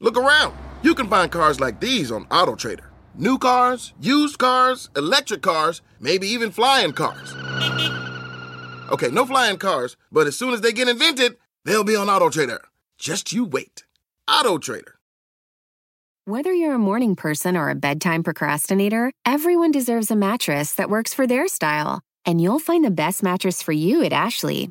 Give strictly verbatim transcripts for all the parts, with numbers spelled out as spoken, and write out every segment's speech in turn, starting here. Look around. You can find cars like these on AutoTrader. New cars, used cars, electric cars, maybe even flying cars. Okay, no flying cars, but as soon as they get invented, they'll be on AutoTrader. Just you wait. AutoTrader. Whether you're a morning person or a bedtime procrastinator, everyone deserves a mattress that works for their style. And you'll find the best mattress for you at Ashley.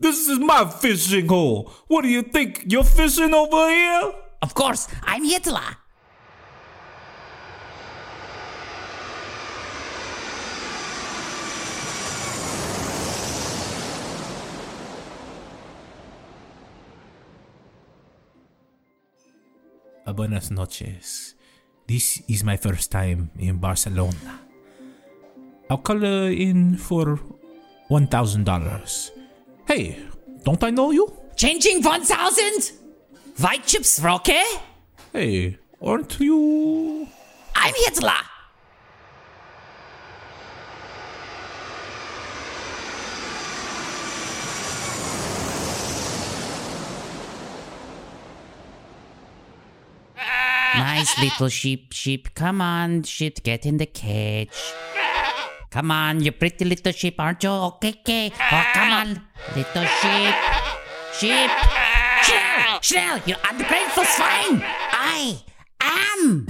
This is my fishing hole. What do you think? You're fishing over here? Of course, I'm Hitler. Buenas noches. This is my first time in Barcelona. I'll color in for one thousand dollars. Hey, don't I know you? Changing one thousand? White chips, Roque? Hey, aren't you... I'm Hitler! Nice little sheep, sheep. Come on, sheep, get in the cage. Come on, you pretty little sheep, aren't you? Okay, okay. Oh, come on, little sheep. Sheep. Schnell, schnell, you ungrateful swine. I am.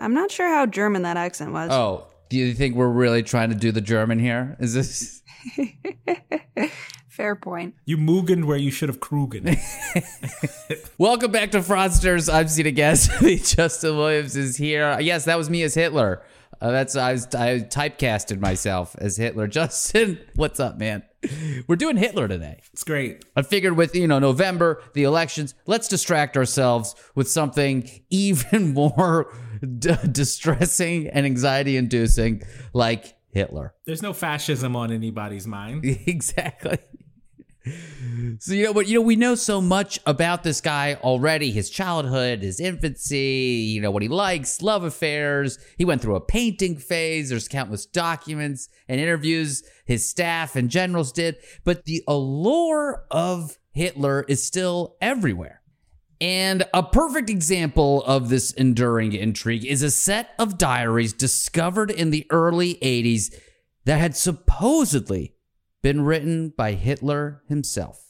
I'm not sure how German that accent was. Oh, do you think we're really trying to do the German here? Is this... Fair point. You Mugen where you should have Krugen. Welcome back to Fraudsters. I'm Zita Gasly. Justin Williams is here. Yes, that was me as Hitler. Uh, that's I, was, I typecasted myself as Hitler. Justin, what's up, man? We're doing Hitler today. It's great. I figured with, you know, November, the elections, let's distract ourselves with something even more d- distressing and anxiety-inducing like Hitler. There's no fascism on anybody's mind. Exactly. So, you know, but, you know, we know so much about this guy already, his childhood, his infancy, you know, what he likes, love affairs. He went through a painting phase. There's countless documents and interviews his staff and generals did. But the allure of Hitler is still everywhere. And a perfect example of this enduring intrigue is a set of diaries discovered in the early eighties that had supposedly been written by Hitler himself.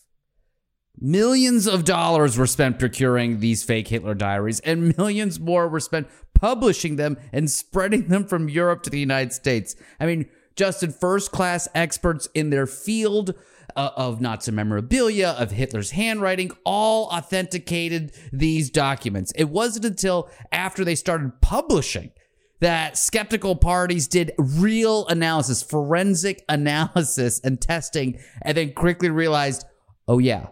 Millions of dollars were spent procuring these fake Hitler diaries, and millions more were spent publishing them and spreading them from Europe to the United States. I mean, Justin, first-class experts in their field uh, of Nazi memorabilia, of Hitler's handwriting, all authenticated these documents. It wasn't until after they started publishing that skeptical parties did real analysis, forensic analysis and testing, and then quickly realized, oh yeah,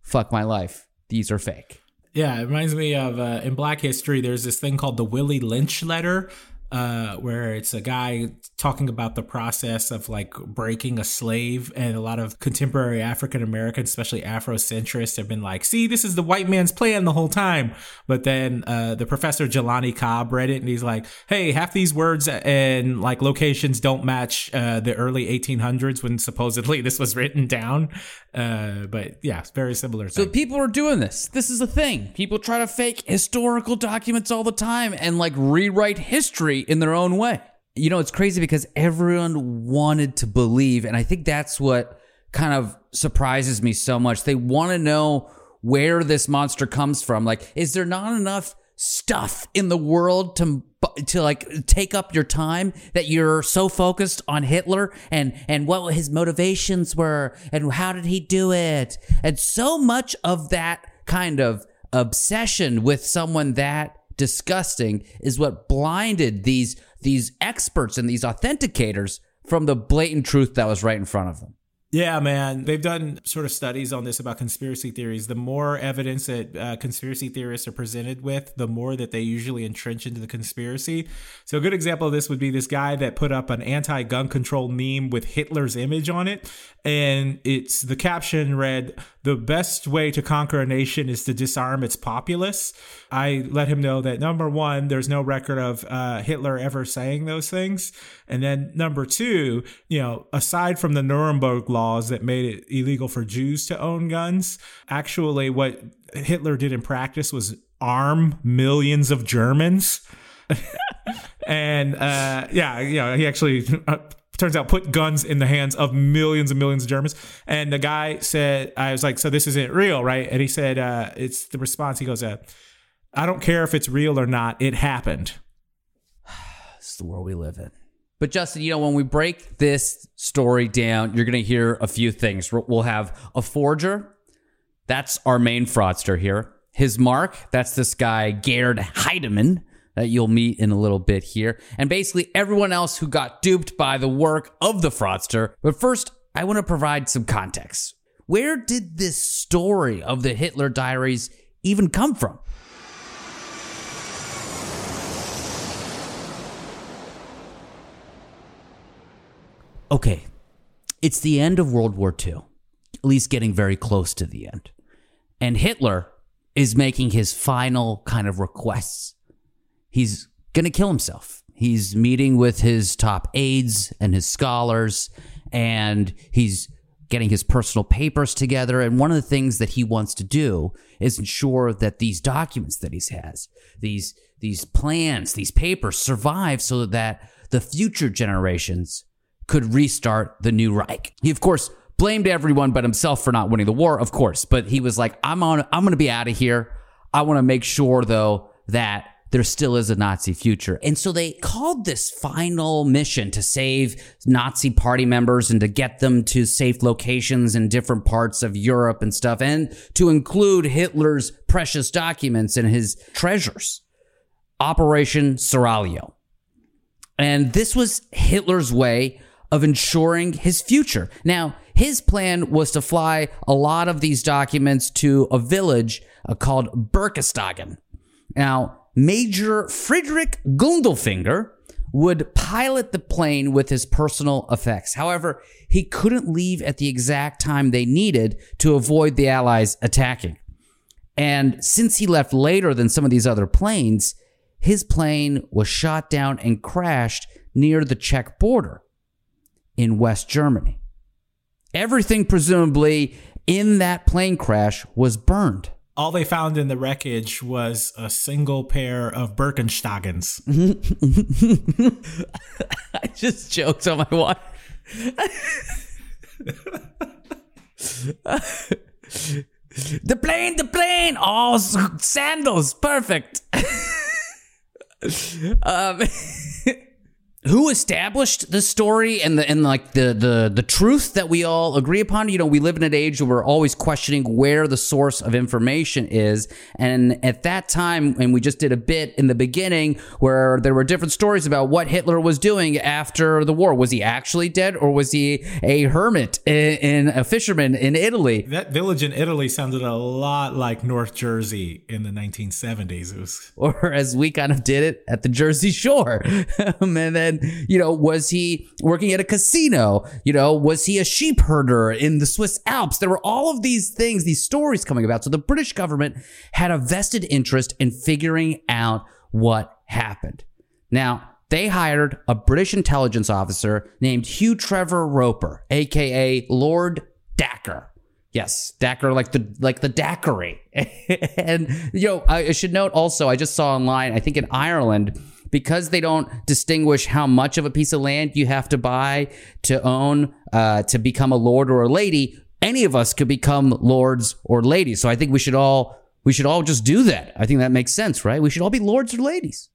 fuck my life. These are fake. Yeah, it reminds me of, uh, in Black history, there's this thing called the Willie Lynch letter, uh, where it's a guy talking about the process of like breaking a slave, and a lot of contemporary African Americans, especially Afrocentrists, have been like, see, this is the white man's plan the whole time. But then uh, the professor Jelani Cobb read it and he's like, hey, half these words and like locations don't match uh, the early eighteen hundreds when supposedly this was written down. Uh, but yeah, it's very similar. So thing. People are doing this. This is a thing. People try to fake historical documents all the time and like rewrite history in their own way. You know, it's crazy because everyone wanted to believe, and I think that's what kind of surprises me so much. They want to know where this monster comes from. Like, is there not enough stuff in the world to to like take up your time that you're so focused on Hitler and and what his motivations were and how did he do it, and so much of that kind of obsession with someone that disgusting is what blinded these these experts and these authenticators from the blatant truth that was right in front of them. Yeah, man. They've done sort of studies on this about conspiracy theories. The more evidence that uh, conspiracy theorists are presented with, the more that they usually entrench into the conspiracy. So a good example of this would be this guy that put up an anti-gun control meme with Hitler's image on it. And it's the caption read, "The best way to conquer a nation is to disarm its populace." I let him know that, number one, there's no record of uh, Hitler ever saying those things. And then number two, you know, aside from the Nuremberg laws that made it illegal for Jews to own guns, actually what Hitler did in practice was arm millions of Germans. And uh, yeah, you know, he actually... Uh, turns out put guns in the hands of millions and millions of Germans. And the guy said, I was like, so this isn't real, right? And he said, uh, it's the response. He goes, uh, I don't care if it's real or not. It happened. It's the world we live in. But Justin, you know, when we break this story down, you're going to hear a few things. We'll have a forger. That's our main fraudster here. His mark. That's this guy, Gerd Heidemann, that you'll meet in a little bit here, and basically everyone else who got duped by the work of the fraudster. But first, I want to provide some context. Where did this story of the Hitler Diaries even come from? Okay, it's the end of World War Two, at least getting very close to the end. And Hitler is making his final kind of requests. He's going to kill himself. He's meeting with his top aides and his scholars, and he's getting his personal papers together. And one of the things that he wants to do is ensure that these documents that he has, these these plans, these papers survive so that the future generations could restart the new Reich. He, of course, blamed everyone but himself for not winning the war, of course. But he was like, I'm on. I'm going to be out of here. I want to make sure, though, that there still is a Nazi future. And so they called this final mission to save Nazi party members and to get them to safe locations in different parts of Europe and stuff, and to include Hitler's precious documents and his treasures, Operation Seraglio. And this was Hitler's way of ensuring his future. Now, his plan was to fly a lot of these documents to a village uh, called Berchtesgaden. Now, Major Friedrich Gundelfinger would pilot the plane with his personal effects. However, he couldn't leave at the exact time they needed to avoid the Allies attacking. And since he left later than some of these other planes, his plane was shot down and crashed near the Czech border in West Germany. Everything presumably in that plane crash was burned. All they found in the wreckage was a single pair of Birkenstockings. I just joked on my wife. The plane, the plane. Oh, sandals. Perfect. um, who established the story and the and like the, the the truth that we all agree upon? You know, we live in an age where we're always questioning where the source of information is. And at that time, and we just did a bit in the beginning where there were different stories about what Hitler was doing after the war. Was he actually dead, or was he a hermit and a fisherman in Italy? That village in Italy sounded a lot like North Jersey in the nineteen seventies. It was, or as we kind of did it, at the Jersey Shore. And then, And, you know, was he working at a casino? You know, was he a sheep herder in the Swiss Alps? There were all of these things, these stories coming about. So the British government had a vested interest in figuring out what happened. Now, they hired a British intelligence officer named Hugh Trevor Roper, a k a. Lord Dacre. Yes, Dacre, like the like the daiquiri. And, you know, I should note also, I just saw online, I think in Ireland, because they don't distinguish how much of a piece of land you have to buy to own, uh, to become a lord or a lady, any of us could become lords or ladies. So I think we should all We should all just do that. I think that makes sense, right? We should all be lords or ladies.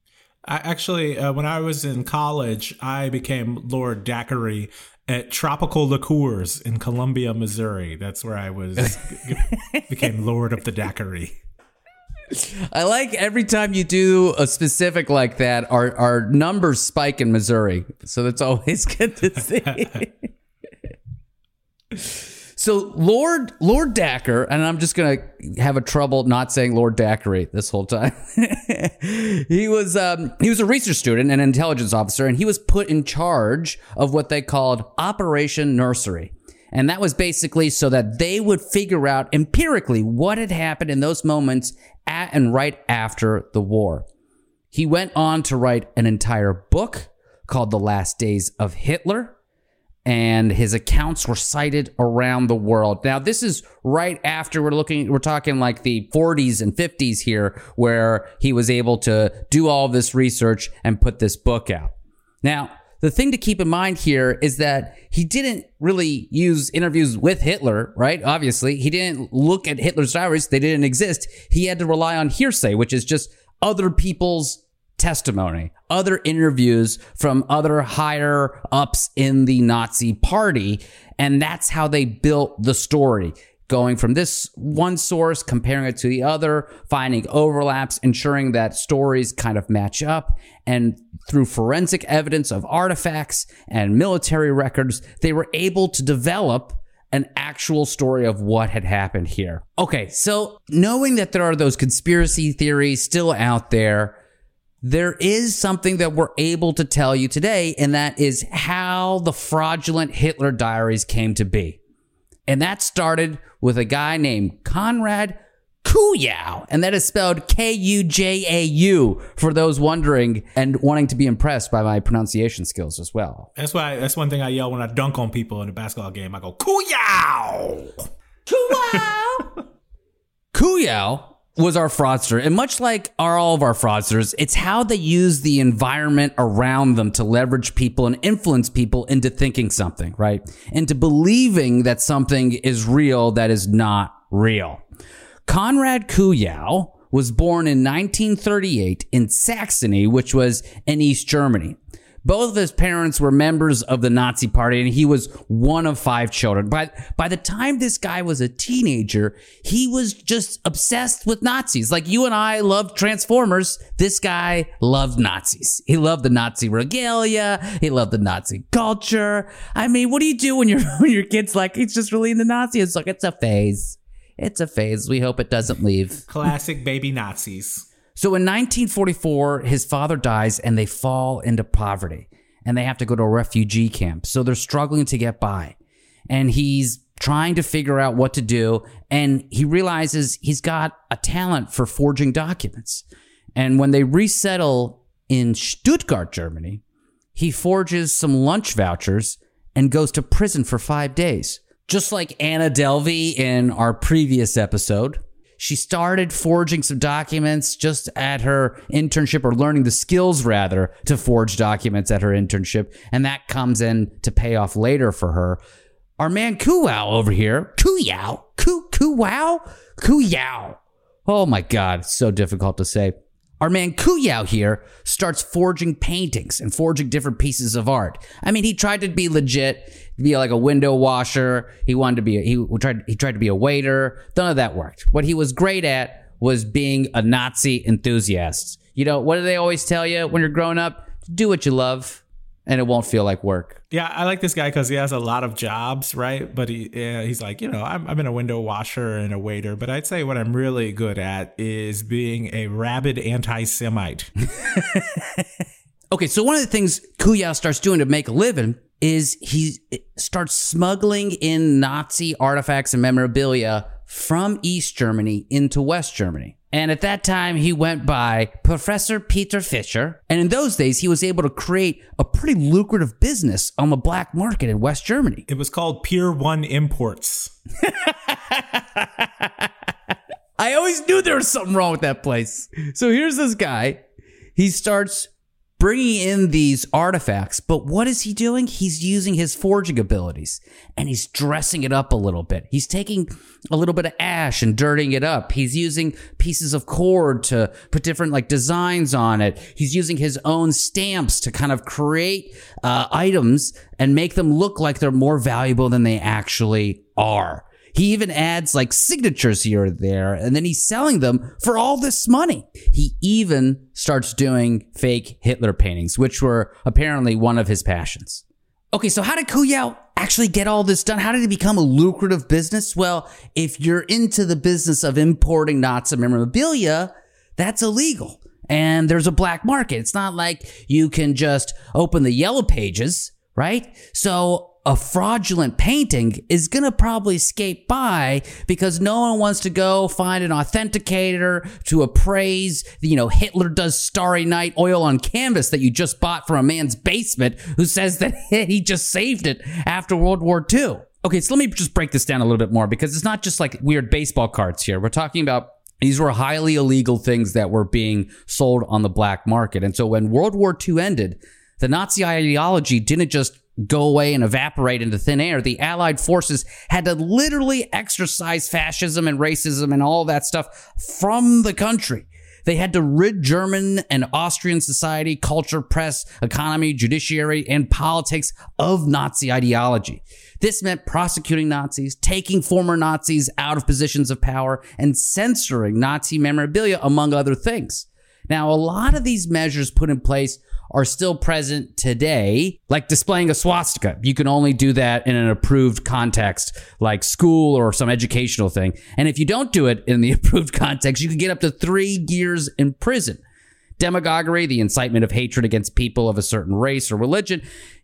I actually, uh, when I was in college, I became Lord Dacre at Tropical Liqueurs in Columbia, Missouri. That's where I was, became Lord of the Dacre. I like every time you do a specific like that, our, our numbers spike in Missouri. So that's always good to see. So Lord Lord Dacre, and I'm just going to have a trouble not saying Lord Dacre this whole time. He was um, he was a research student and an intelligence officer, and he was put in charge of what they called Operation Nursery. And that was basically so that they would figure out empirically what had happened in those moments at and right after the war. He went on to write an entire book called The Last Days of Hitler, and his accounts were cited around the world. Now, this is right after we're looking, we're talking like the forties and fifties here, where he was able to do all this research and put this book out. Now, the thing to keep in mind here is that he didn't really use interviews with Hitler, right? Obviously, he didn't look at Hitler's diaries. They didn't exist. He had to rely on hearsay, which is just other people's testimony, other interviews from other higher ups in the Nazi party. And that's how they built the story, going from this one source, comparing it to the other, finding overlaps, ensuring that stories kind of match up. And through forensic evidence of artifacts and military records, they were able to develop an actual story of what had happened here. Okay, so knowing that there are those conspiracy theories still out there, there is something that we're able to tell you today, and that is how the fraudulent Hitler diaries came to be. And that started with a guy named Conrad Kujau, and that is spelled K U J A U for those wondering and wanting to be impressed by my pronunciation skills as well. That's why. That's one thing I yell when I dunk on people in a basketball game. I go, Kujau! Kujau! Kujau was our fraudster. And much like our, all of our fraudsters, it's how they use the environment around them to leverage people and influence people into thinking something, right? Into believing that something is real that is not real. Conrad Kujau was born in nineteen thirty-eight in Saxony, which was in East Germany. Both of his parents were members of the Nazi Party, and he was one of five children. By, by the time this guy was a teenager, he was just obsessed with Nazis. Like you and I love Transformers, this guy loved Nazis. He loved the Nazi regalia. He loved the Nazi culture. I mean, what do you do when, you're, when your kid's like, he's just really into Nazis? It's like, it's a phase. It's a phase. We hope it doesn't leave. Classic baby Nazis. So in nineteen forty-four, his father dies and they fall into poverty and they have to go to a refugee camp. So they're struggling to get by, and he's trying to figure out what to do. And he realizes he's got a talent for forging documents. And when they resettle in Stuttgart, Germany, he forges some lunch vouchers and goes to prison for five days. Just like Anna Delvey in our previous episode. She started forging some documents just at her internship, or learning the skills, rather, to forge documents at her internship. And that comes in to pay off later for her. Our man Kujau over here, Kujau, Kujau, Kujau. Oh, my God. It's so difficult to say. Our man Kujau here starts forging paintings and forging different pieces of art. I mean, he tried to be legit, be like a window washer. He wanted to be, a, he tried, he tried to be a waiter. None of that worked. What he was great at was being a Nazi enthusiast. You know, what do they always tell you when you're growing up? Do what you love, and it won't feel like work. Yeah, I like this guy because he has a lot of jobs, right? But he yeah, he's like, you know, I'm, I've been a window washer and a waiter, but I'd say what I'm really good at is being a rabid anti-Semite. Okay, so one of the things Kujau starts doing to make a living is he starts smuggling in Nazi artifacts and memorabilia from East Germany into West Germany. And at that time, he went by Professor Peter Fischer. And in those days, he was able to create a pretty lucrative business on the black market in West Germany. It was called Pier One Imports. I always knew there was something wrong with that place. So here's this guy. He starts bringing in these artifacts. But what is he doing? He's using his forging abilities and he's dressing it up a little bit. He's taking a little bit of ash and dirtying it up. He's using pieces of cord to put different like designs on it. He's using his own stamps to kind of create uh, items and make them look like they're more valuable than they actually are. He even adds like signatures here or there, and then he's selling them for all this money. He even starts doing fake Hitler paintings, which were apparently one of his passions. Okay, so how did Kujau actually get all this done? How did it become a lucrative business? Well, if you're into the business of importing Nazi memorabilia, that's illegal. And there's a black market. It's not like you can just open the yellow pages, right? So a fraudulent painting is going to probably skate by because no one wants to go find an authenticator to appraise, you know, Hitler does Starry Night oil on canvas that you just bought from a man's basement who says that he just saved it after World War Two. Okay, so let me just break this down a little bit more because it's not just like weird baseball cards here. We're talking about these were highly illegal things that were being sold on the black market. And so when World War Two ended, the Nazi ideology didn't just go away and evaporate into thin air. The Allied forces had to literally exercise fascism and racism and all that stuff from the country. They had to rid German and Austrian society, culture, press, economy, judiciary, and politics of Nazi ideology. This meant prosecuting Nazis, taking former Nazis out of positions of power, and censoring Nazi memorabilia, among other things. Now, a lot of these measures put in place are still present today, like displaying a swastika. You can only do that in an approved context, like school or some educational thing. And if you don't do it in the approved context, you can get up to three years in prison. Demagoguery, the incitement of hatred against people of a certain race or religion,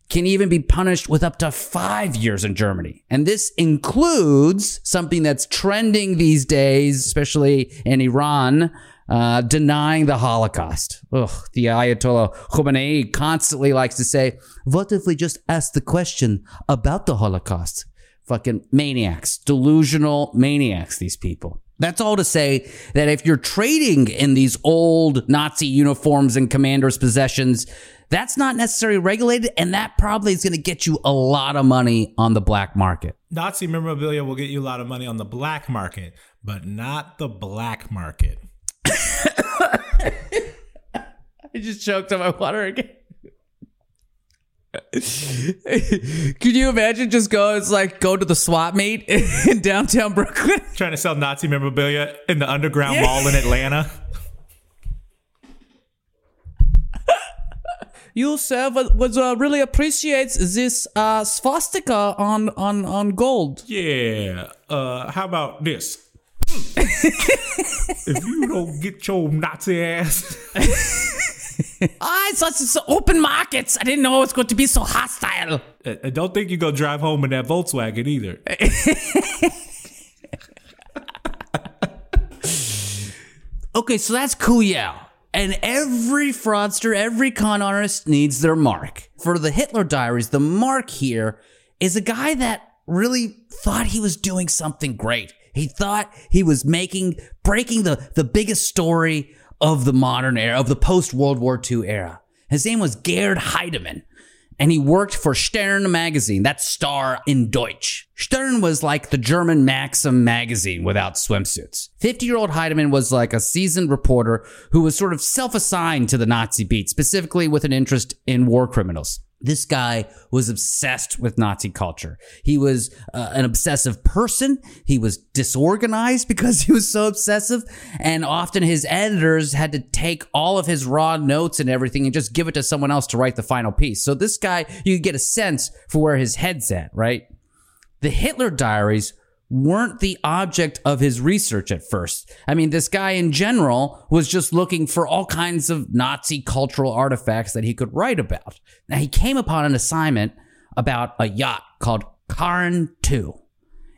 can even be punished with up to five years in Germany. And this includes something that's trending these days, especially in Iran, Uh, denying the Holocaust. Ugh, the Ayatollah Khomeini constantly likes to say, what if we just ask the question about the Holocaust? Fucking maniacs, delusional maniacs, these people. That's all to say that if you're trading in these old Nazi uniforms and commander's possessions, that's not necessarily regulated, and that probably is going to get you a lot of money on the black market. Nazi memorabilia will get you a lot of money on the black market, but not the black market. I just choked on my water again. Could you imagine just go, it's like go to the swap meet in downtown Brooklyn? Trying to sell Nazi memorabilia in the underground yeah. mall in Atlanta. You, sir, was uh, really appreciates this uh, swastika on, on, on gold. Yeah. Uh, how about this? If you don't get your Nazi ass. Ah, it's, it's open markets. I didn't know it was going to be so hostile. I don't think you're going to drive home in that Volkswagen either. Okay, so that's Kujau. And every fraudster, every con artist needs their mark. For the Hitler Diaries, the mark here is a guy that really thought he was doing something great. He thought he was making, breaking the, the biggest story of the modern era, of the post-World War Two era. His name was Gerd Heidemann, and he worked for Stern magazine, that's Star in Deutsch. Stern was like the German Maxim magazine without swimsuits. fifty-year-old Heidemann was like a seasoned reporter who was sort of self-assigned to the Nazi beat, specifically with an interest in war criminals. This guy was obsessed with Nazi culture. He was uh, an obsessive person. He was disorganized because he was so obsessive. And often his editors had to take all of his raw notes and everything and just give it to someone else to write the final piece. So this guy, you get a sense for where his head's at, right? The Hitler Diaries weren't the object of his research at first. I mean, this guy in general was just looking for all kinds of Nazi cultural artifacts that he could write about. Now, he came upon an assignment about a yacht called Karen two.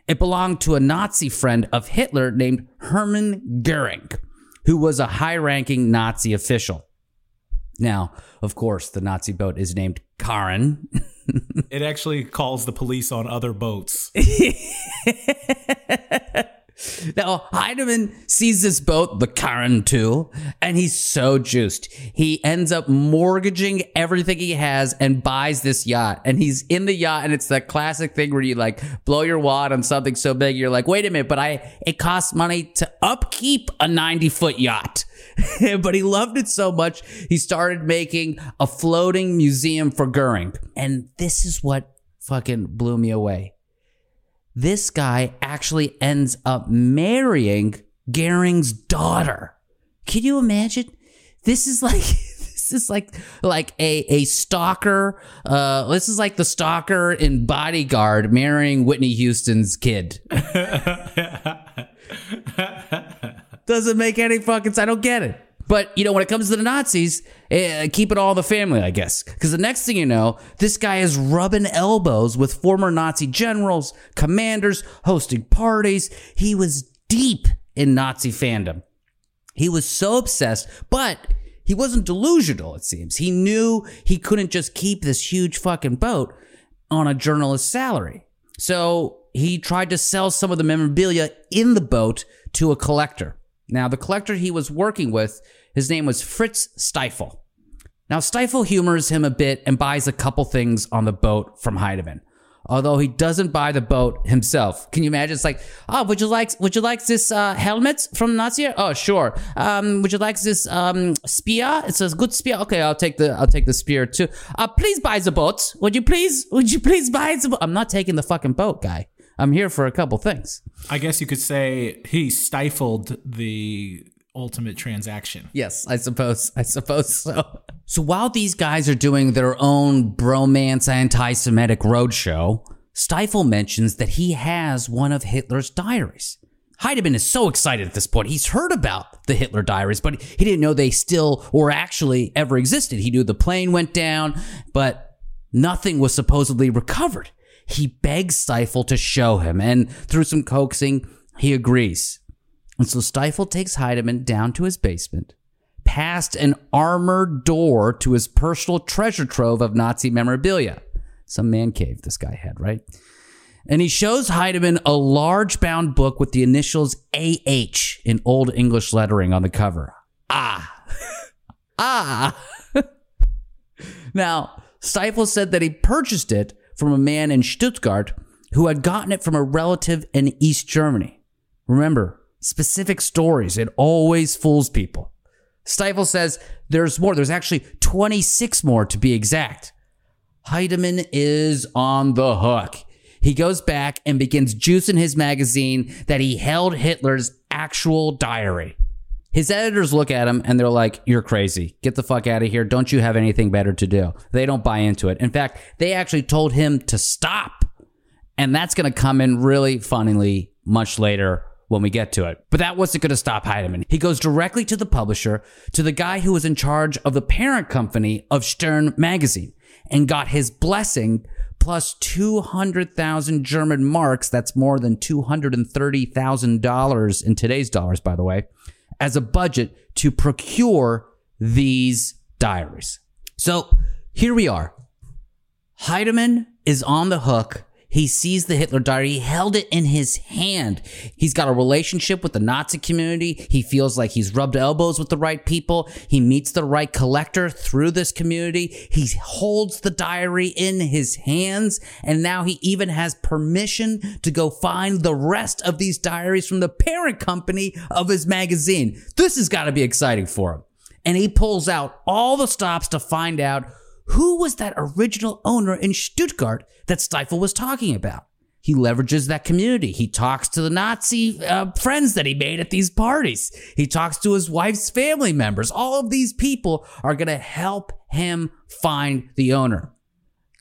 It belonged to a Nazi friend of Hitler named Hermann Goering, who was a high-ranking Nazi official. Now, of course, the Nazi boat is named Karen. It actually calls the police on other boats. Now, Heidemann sees this boat, the Karen two, and he's so juiced. He ends up mortgaging everything he has and buys this yacht. And he's in the yacht, and it's that classic thing where you, like, blow your wad on something so big, you're like, wait a minute, but I it costs money to upkeep a ninety-foot yacht. But he loved it so much, he started making a floating museum for Goering. And this is what fucking blew me away. This guy actually ends up marrying Goering's daughter. Can you imagine? This is like this is like like a a stalker. Uh, this is like the stalker in Bodyguard marrying Whitney Houston's kid. Doesn't make any fucking sense. I don't get it. But, you know, when it comes to the Nazis, eh, keep it all in the family, I guess. Because the next thing you know, this guy is rubbing elbows with former Nazi generals, commanders, hosting parties. He was deep in Nazi fandom. He was so obsessed, but he wasn't delusional, it seems. He knew he couldn't just keep this huge fucking boat on a journalist's salary. So he tried to sell some of the memorabilia in the boat to a collector. Now, the collector he was working with, his name was Fritz Stifel. Now, Stifel humors him a bit and buys a couple things on the boat from Heidemann, although he doesn't buy the boat himself. Can you imagine? It's like, oh, would you like would you like this uh, helmet from Nazi? Oh, sure. Um, would you like this um, spear? It's a good spear. Okay, I'll take the I'll take the spear too. Uh, please buy the boat. Would you please? Would you please buy the boat? I'm not taking the fucking boat, guy. I'm here for a couple things. I guess you could say he stifled the ultimate transaction. Yes, I suppose. I suppose so. So while these guys are doing their own bromance anti-Semitic roadshow, Stifel mentions that he has one of Hitler's diaries. Heidemann is so excited at this point. He's heard about the Hitler Diaries, but he didn't know they still or actually ever existed. He knew the plane went down, but nothing was supposedly recovered. He begs Stifel to show him, and through some coaxing, he agrees. And so Stifel takes Heidemann down to his basement, past an armored door to his personal treasure trove of Nazi memorabilia. Some man cave this guy had, right? And he shows Heidemann a large bound book with the initials A H in old English lettering on the cover. Ah. ah. Now, Stifel said that he purchased it from a man in Stuttgart who had gotten it from a relative in East Germany. Remember, specific stories. It always fools people. Stifel says there's more. There's actually twenty-six more to be exact. Heidemann is on the hook. He goes back and begins juicing his magazine that he held Hitler's actual diary. His editors look at him and they're like, you're crazy. Get the fuck out of here. Don't you have anything better to do? They don't buy into it. In fact, they actually told him to stop. And that's going to come in really funnily much later when we get to it. But that wasn't going to stop Heidemann. He goes directly to the publisher, to the guy who was in charge of the parent company of Stern magazine, and got his blessing plus two hundred thousand German marks. That's more than two hundred thirty thousand dollars in today's dollars, by the way, as a budget to procure these diaries. So here we are. Heidemann is on the hook. He sees the Hitler diary. He held it in his hand. He's got a relationship with the Nazi community. He feels like he's rubbed elbows with the right people. He meets the right collector through this community. He holds the diary in his hands. And now he even has permission to go find the rest of these diaries from the parent company of his magazine. This has got to be exciting for him. And he pulls out all the stops to find out who was that original owner in Stuttgart that Stifel was talking about. He leverages that community. He talks to the Nazi uh, friends that he made at these parties. He talks to his wife's family members. All of these people are going to help him find the owner.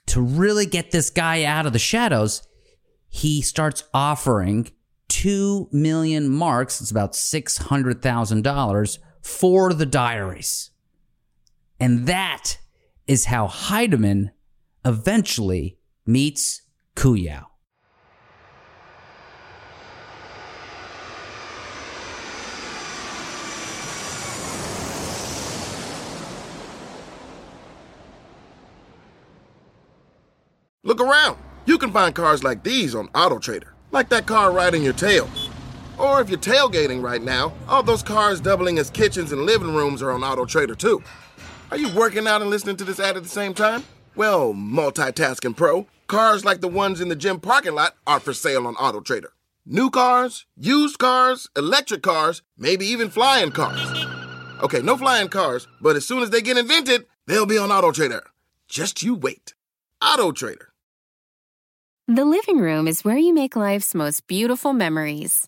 To really get this guy out of the shadows, he starts offering two million marks, it's about six hundred thousand dollars, for the diaries. And that is how Heidemann eventually meets Kujau. Look around. You can find cars like these on AutoTrader, like that car right in your tail. Or if you're tailgating right now, all those cars doubling as kitchens and living rooms are on AutoTrader too. Are you working out and listening to this ad at the same time? Well, multitasking pro, cars like the ones in the gym parking lot are for sale on AutoTrader. New cars, used cars, electric cars, maybe even flying cars. Okay, no flying cars, but as soon as they get invented, they'll be on AutoTrader. Just you wait. AutoTrader. The living room is where you make life's most beautiful memories.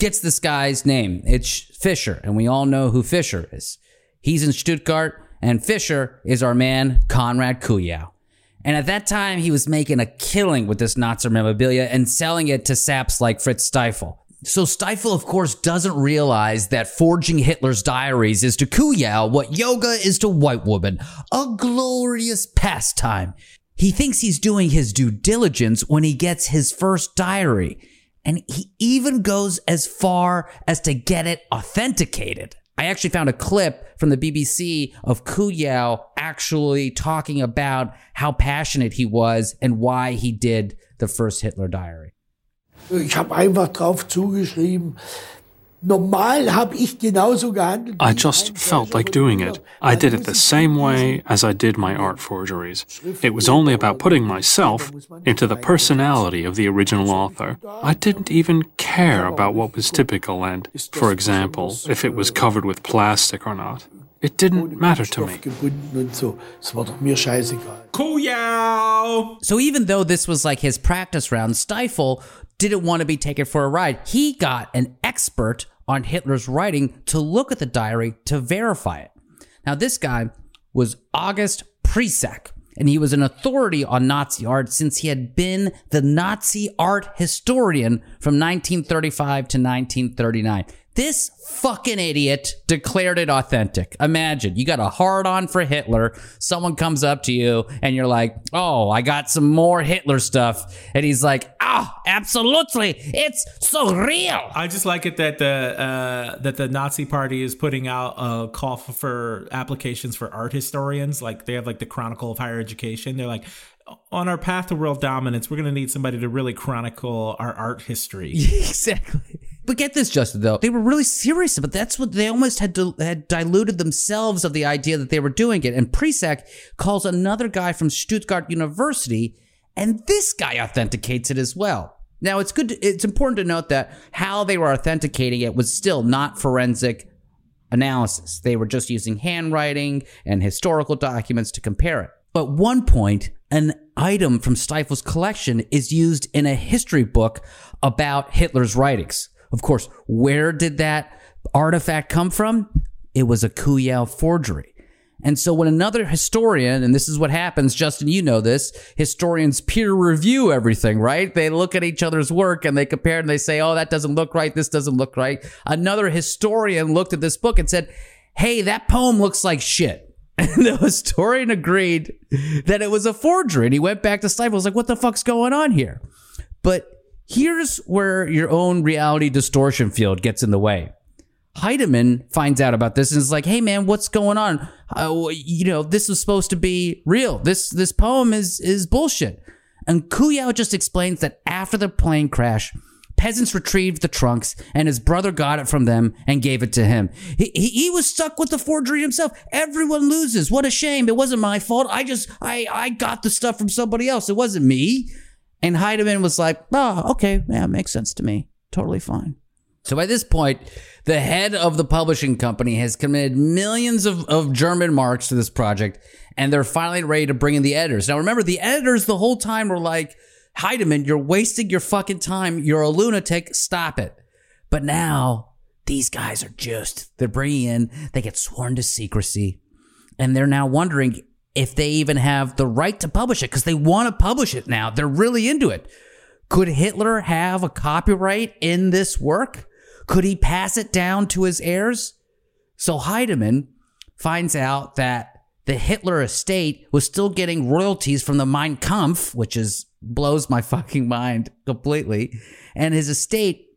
gets this guy's name. It's Fisher, and we all know who Fisher is. He's in Stuttgart, and Fisher is our man, Conrad Kujau. And at that time, he was making a killing with this Nazi memorabilia and selling it to saps like Fritz Stifel. So Stifel, of course, doesn't realize that forging Hitler's diaries is to Kujau what yoga is to white woman, a glorious pastime. He thinks he's doing his due diligence when he gets his first diary. And he even goes as far as to get it authenticated. I actually found a clip from the B B C of Kujau actually talking about how passionate he was and why he did the first Hitler diary. Ich habe einfach drauf zugeschrieben. I just felt like doing it. I did it the same way as I did my art forgeries. It was only about putting myself into the personality of the original author. I didn't even care about what was typical and, for example, if it was covered with plastic or not. It didn't matter to me. So even though this was like his practice round, Stifel didn't want to be taken for a ride. He got an expert on Hitler's writing to look at the diary to verify it. Now, this guy was August Priesack, and he was an authority on Nazi art since he had been the Nazi art historian from nineteen thirty-five to nineteen thirty-nine. This fucking idiot declared it authentic. Imagine, you got a hard-on for Hitler, someone comes up to you, and you're like, oh, I got some more Hitler stuff. And he's like, ah, oh, absolutely, it's so real. I just like it that the uh, that the Nazi Party is putting out a call for applications for art historians. Like, they have, like, the Chronicle of Higher Education. They're like, on our path to world dominance, we're going to need somebody to really chronicle our art history. Exactly. But get this, Justin, though. They were really serious, but that's what they almost had dil- had diluted themselves of the idea that they were doing it. And Priesack calls another guy from Stuttgart University, and this guy authenticates it as well. Now, it's good. To, it's important to note that how they were authenticating it was still not forensic analysis. They were just using handwriting and historical documents to compare it. But one point, an item from Stifel's collection is used in a history book about Hitler's writings. Of course, where did that artifact come from? It was a Kujau forgery. And so when another historian, and this is what happens, Justin, you know this, historians peer review everything, right? They look at each other's work and they compare and they say, oh, that doesn't look right. This doesn't look right. Another historian looked at this book and said, hey, that poem looks like shit. And the historian agreed that it was a forgery. And he went back to Stifel. He was like, what the fuck's going on here? But here's where your own reality distortion field gets in the way. Heidemann finds out about this and is like, hey, man, what's going on? Uh, you know, this was supposed to be real. This this poem is, is bullshit. And Kujau just explains that after the plane crash, peasants retrieved the trunks, and his brother got it from them and gave it to him. He, he he was stuck with the forgery himself. Everyone loses. What a shame. It wasn't my fault. I just, I, I got the stuff from somebody else. It wasn't me. And Heidemann was like, oh, okay. Yeah, makes sense to me. Totally fine. So by this point, the head of the publishing company has committed millions of, of German marks to this project, and they're finally ready to bring in the editors. Now, remember, the editors the whole time were like, Heidemann, you're wasting your fucking time. You're a lunatic. Stop it. But now these guys are juiced. They're bringing in, they get sworn to secrecy. And they're now wondering if they even have the right to publish it because they want to publish it now. They're really into it. Could Hitler have a copyright in this work? Could he pass it down to his heirs? So Heidemann finds out that the Hitler estate was still getting royalties from the Mein Kampf, which is blows my fucking mind completely. And his estate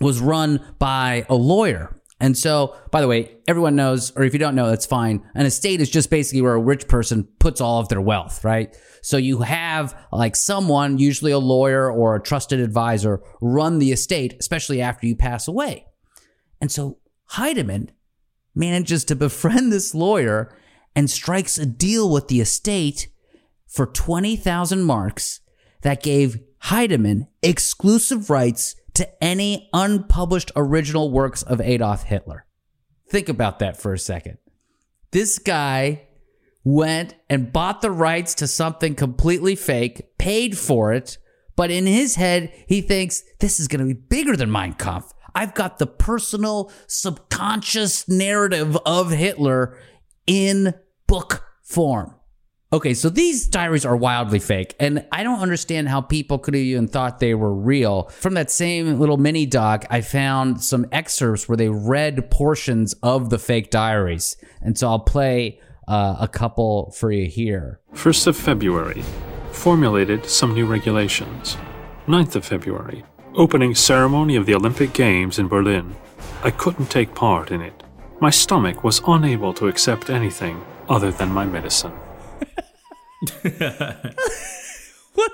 was run by a lawyer. And so, by the way, everyone knows, or if you don't know, that's fine. An estate is just basically where a rich person puts all of their wealth, right? So you have like someone, usually a lawyer or a trusted advisor, run the estate, especially after you pass away. And so Heidemann manages to befriend this lawyer and strikes a deal with the estate for twenty thousand marks that gave Heidemann exclusive rights to any unpublished original works of Adolf Hitler. Think about that for a second. This guy went and bought the rights to something completely fake, paid for it, but in his head, he thinks, this is going to be bigger than Mein Kampf. I've got the personal, subconscious narrative of Hitler in book form. Okay, so these diaries are wildly fake, and I don't understand how people could have even thought they were real. From that same little mini-doc, I found some excerpts where they read portions of the fake diaries, and so I'll play uh, a couple for you here. first of February, formulated some new regulations. ninth of February, opening ceremony of the Olympic Games in Berlin. I couldn't take part in it. My stomach was unable to accept anything other than my medicine. What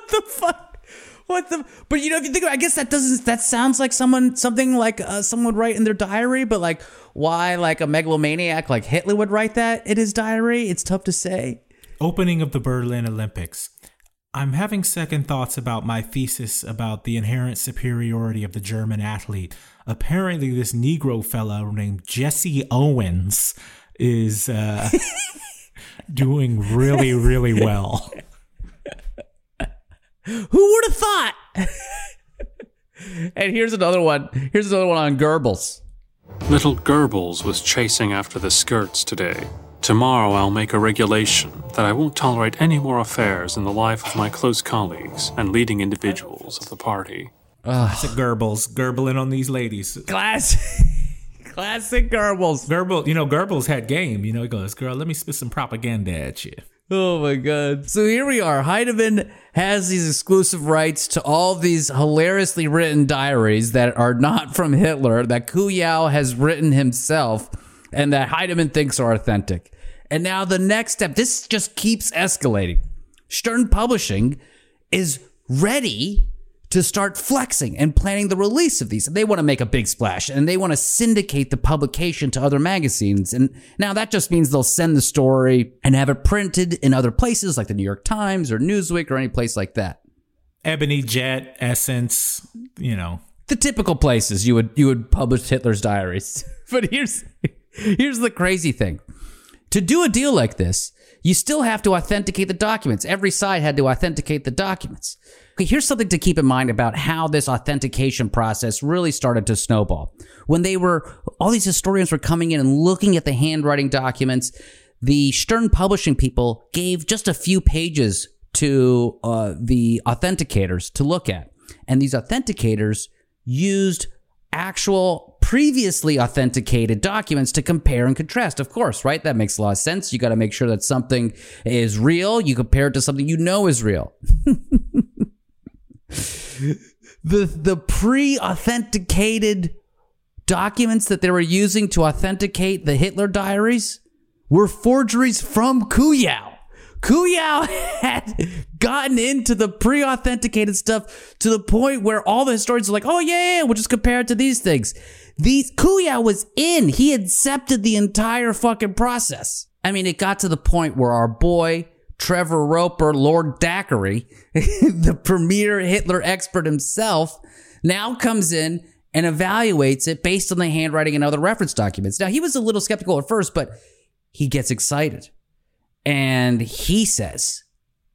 the fuck? What the? But you know, if you think about it, I guess that doesn't. That sounds like someone, something like uh, someone would write in their diary. But like, why? Like a megalomaniac like Hitler would write that in his diary. It's tough to say. Opening of the Berlin Olympics. I'm having second thoughts about my thesis about the inherent superiority of the German athlete. Apparently, this Negro fella named Jesse Owens is. Uh, Doing really, really well. Who would have thought? And here's another one. Here's another one on Goebbels. Little Goebbels was chasing after the skirts today. Tomorrow I'll make a regulation that I won't tolerate any more affairs in the life of my close colleagues and leading individuals of the party. Uh, Classic Goebbels, Goebbling on these ladies. Classic. Classic Goebbels. Goebbels, you know, Goebbels had game. You know, he goes, girl, let me spit some propaganda at you. Oh, my God. So here we are. Heidemann has these exclusive rights to all these hilariously written diaries that are not from Hitler, that Kujau has written himself, and that Heidemann thinks are authentic. And now the next step, this just keeps escalating. Stern Publishing is ready to start flexing and planning the release of these. They want to make a big splash, and they want to syndicate the publication to other magazines. And now that just means they'll send the story and have it printed in other places like the New York Times or Newsweek or any place like that. Ebony, Jet, Essence, you know. The typical places you would you would publish Hitler's diaries. But here's here's the crazy thing. To do a deal like this, you still have to authenticate the documents. Every side had to authenticate the documents. Okay, here's something to keep in mind about how this authentication process really started to snowball. When they were, all these historians were coming in and looking at the handwriting documents, the Stern Publishing people gave just a few pages to uh, the authenticators to look at. And these authenticators used actual previously authenticated documents to compare and contrast. Of course, right? That makes a lot of sense. You got to make sure that something is real. You compare it to something you know is real. The the pre-authenticated documents that they were using to authenticate the Hitler diaries were forgeries from Kujau. Kujau had gotten into the pre-authenticated stuff to the point where all the historians are like, oh, yeah, yeah, we'll just compare it to these things. These Kujau was in. He accepted the entire fucking process. I mean, it got to the point where our boy, Trevor Roper, Lord Dacre, the premier Hitler expert himself, now comes in and evaluates it based on the handwriting and other reference documents. Now, he was a little skeptical at first, but he gets excited. And he says,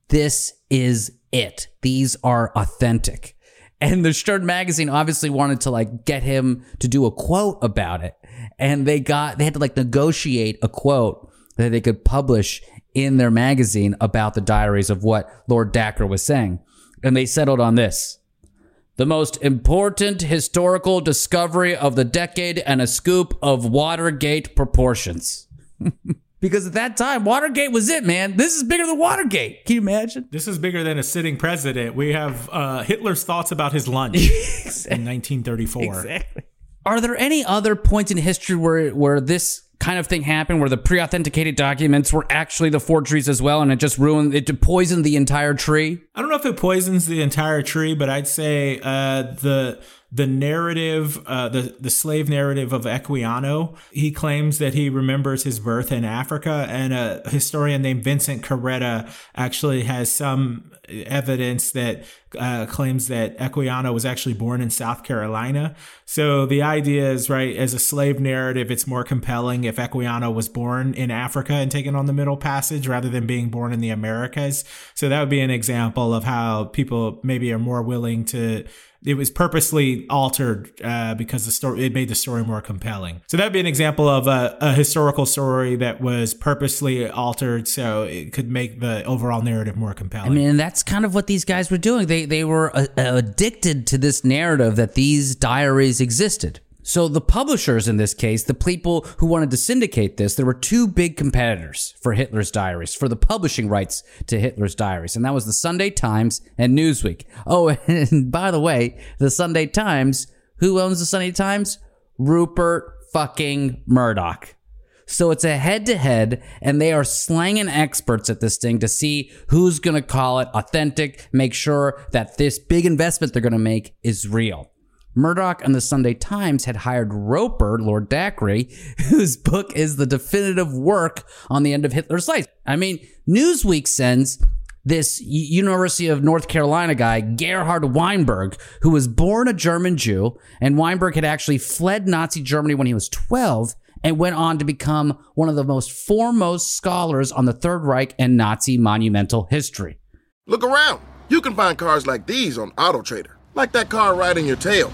this is it. These are authentic. And the Stern magazine obviously wanted to like get him to do a quote about it. And they got, they had to like negotiate a quote that they could publish in their magazine about the diaries of what Lord Dacre was saying. And they settled on this. the most important historical discovery of the decade and a scoop of Watergate proportions. Because at that time, Watergate was it, man. This is bigger than Watergate. Can you imagine? This is bigger than a sitting president. We have uh, Hitler's thoughts about his lunch exactly. in nineteen thirty-four. Exactly. Are there any other points in history where where this kind of thing happened, where the pre-authenticated documents were actually the forgeries as well, and it just ruined, it poisoned the entire tree? I don't know if it poisons the entire tree, but I'd say uh, the the narrative, uh, the, the slave narrative of Equiano, he claims that he remembers his birth in Africa, and a historian named Vincent Carretta actually has some evidence that uh, claims that Equiano was actually born in South Carolina. So the idea is, right, as a slave narrative, it's more compelling if Equiano was born in Africa and taken on the Middle Passage rather than being born in the Americas. So that would be an example of how people maybe are more willing to, it was purposely altered uh, because the story, it made the story more compelling. So that'd be an example of a, a historical story that was purposely altered so it could make the overall narrative more compelling. I mean, and that's That's kind of what these guys were doing. They they were uh, addicted to this narrative that these diaries existed. So the publishers in this case, the people who wanted to syndicate this, there were two big competitors for Hitler's Diaries, for the publishing rights to Hitler's Diaries, and that was the Sunday Times and Newsweek. Oh, and by the way, the Sunday Times, who owns the Sunday Times? Rupert fucking Murdoch. So it's a head-to-head, and they are slanging experts at this thing to see who's going to call it authentic, make sure that this big investment they're going to make is real. Murdoch and the Sunday Times had hired Roper, Lord Dacre, whose book is the definitive work on the end of Hitler's life. I mean, Newsweek sends this University of North Carolina guy, Gerhard Weinberg, who was born a German Jew, and Weinberg had actually fled Nazi Germany when he was twelve, and went on to become one of the most foremost scholars on the Third Reich and Nazi monumental history. Look around. You can find cars like these on AutoTrader, like that car right in your tail.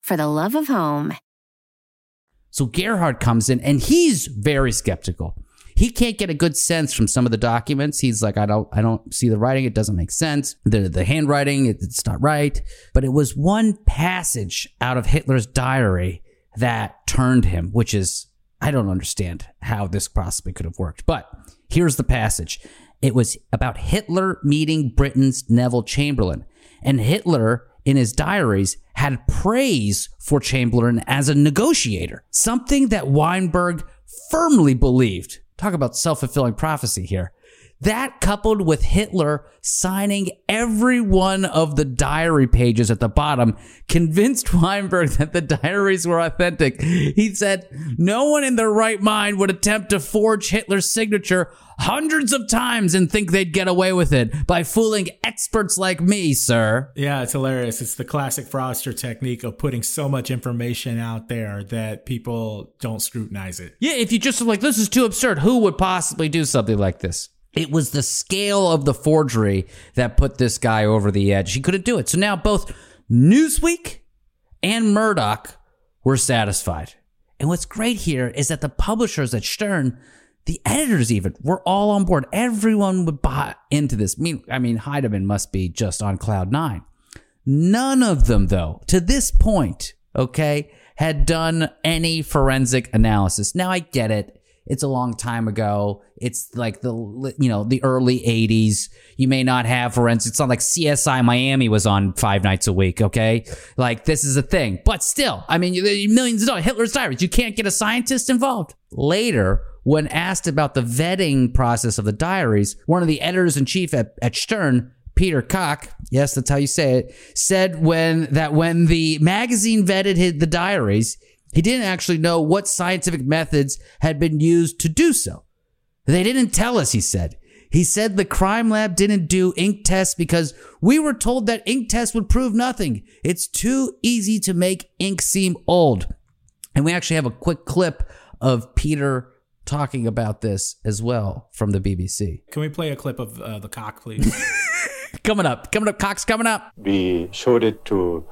for the love of home. So Gerhard comes in, and he's very skeptical. He can't get a good sense from some of the documents. He's like, I don't I don't see the writing. It doesn't make sense. The, the handwriting, it, it's not right. But it was one passage out of Hitler's diary that turned him, which is, I don't understand how this possibly could have worked. But here's the passage. It was about Hitler meeting Britain's Neville Chamberlain. And Hitler, in his diaries, had praise for Chamberlain as a negotiator, something that Weinberg firmly believed. Talk about self-fulfilling prophecy here. That, coupled with Hitler signing every one of the diary pages at the bottom, convinced Weinberg that the diaries were authentic. He said, no one in their right mind would attempt to forge Hitler's signature hundreds of times and think they'd get away with it by fooling experts like me, sir. Yeah, it's hilarious. It's the classic Fraudster technique of putting so much information out there that people don't scrutinize it. Yeah, if you just like, this is too absurd. Who would possibly do something like this? It was the scale of the forgery that put this guy over the edge. He couldn't do it. So now both Newsweek and Murdoch were satisfied. And what's great here is that the publishers at Stern, the editors even, were all on board. Everyone would buy into this. I mean, Heidemann must be just on cloud nine. None of them, though, to this point, okay, had done any forensic analysis. Now, I get it. It's a long time ago. It's like the, you know, the early eighties. You may not have forensics. It's not like C S I Miami was on five nights a week, okay? Like, this is a thing. But still, I mean, millions of dollars, Hitler's Diaries. You can't get a scientist involved. Later, when asked about the vetting process of the diaries, one of the editors-in-chief at, at Stern, Peter Koch, yes, that's how you say it, said when that when the magazine vetted his, the diaries, he didn't actually know what scientific methods had been used to do so. They didn't tell us, he said. He said the crime lab didn't do ink tests because we were told that ink tests would prove nothing. It's too easy to make ink seem old. And we actually have a quick clip of Peter talking about this as well from the B B C. Can we play a clip of uh, the Koch, please? Coming up. Coming up. Koch's coming up. We showed it to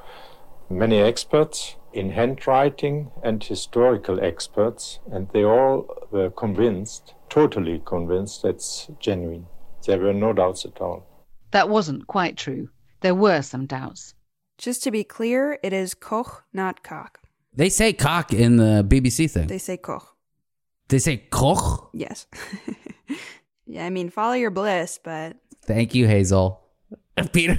many experts in handwriting and historical experts, and they all were convinced, totally convinced, that's genuine. There were no doubts at all. That wasn't quite true. There were some doubts. Just to be clear, it is Koch, not Koch. They say Koch in the B B C thing. They say Koch. They say Koch? Yes. Yeah, I mean, follow your bliss, but... Thank you, Hazel. Peter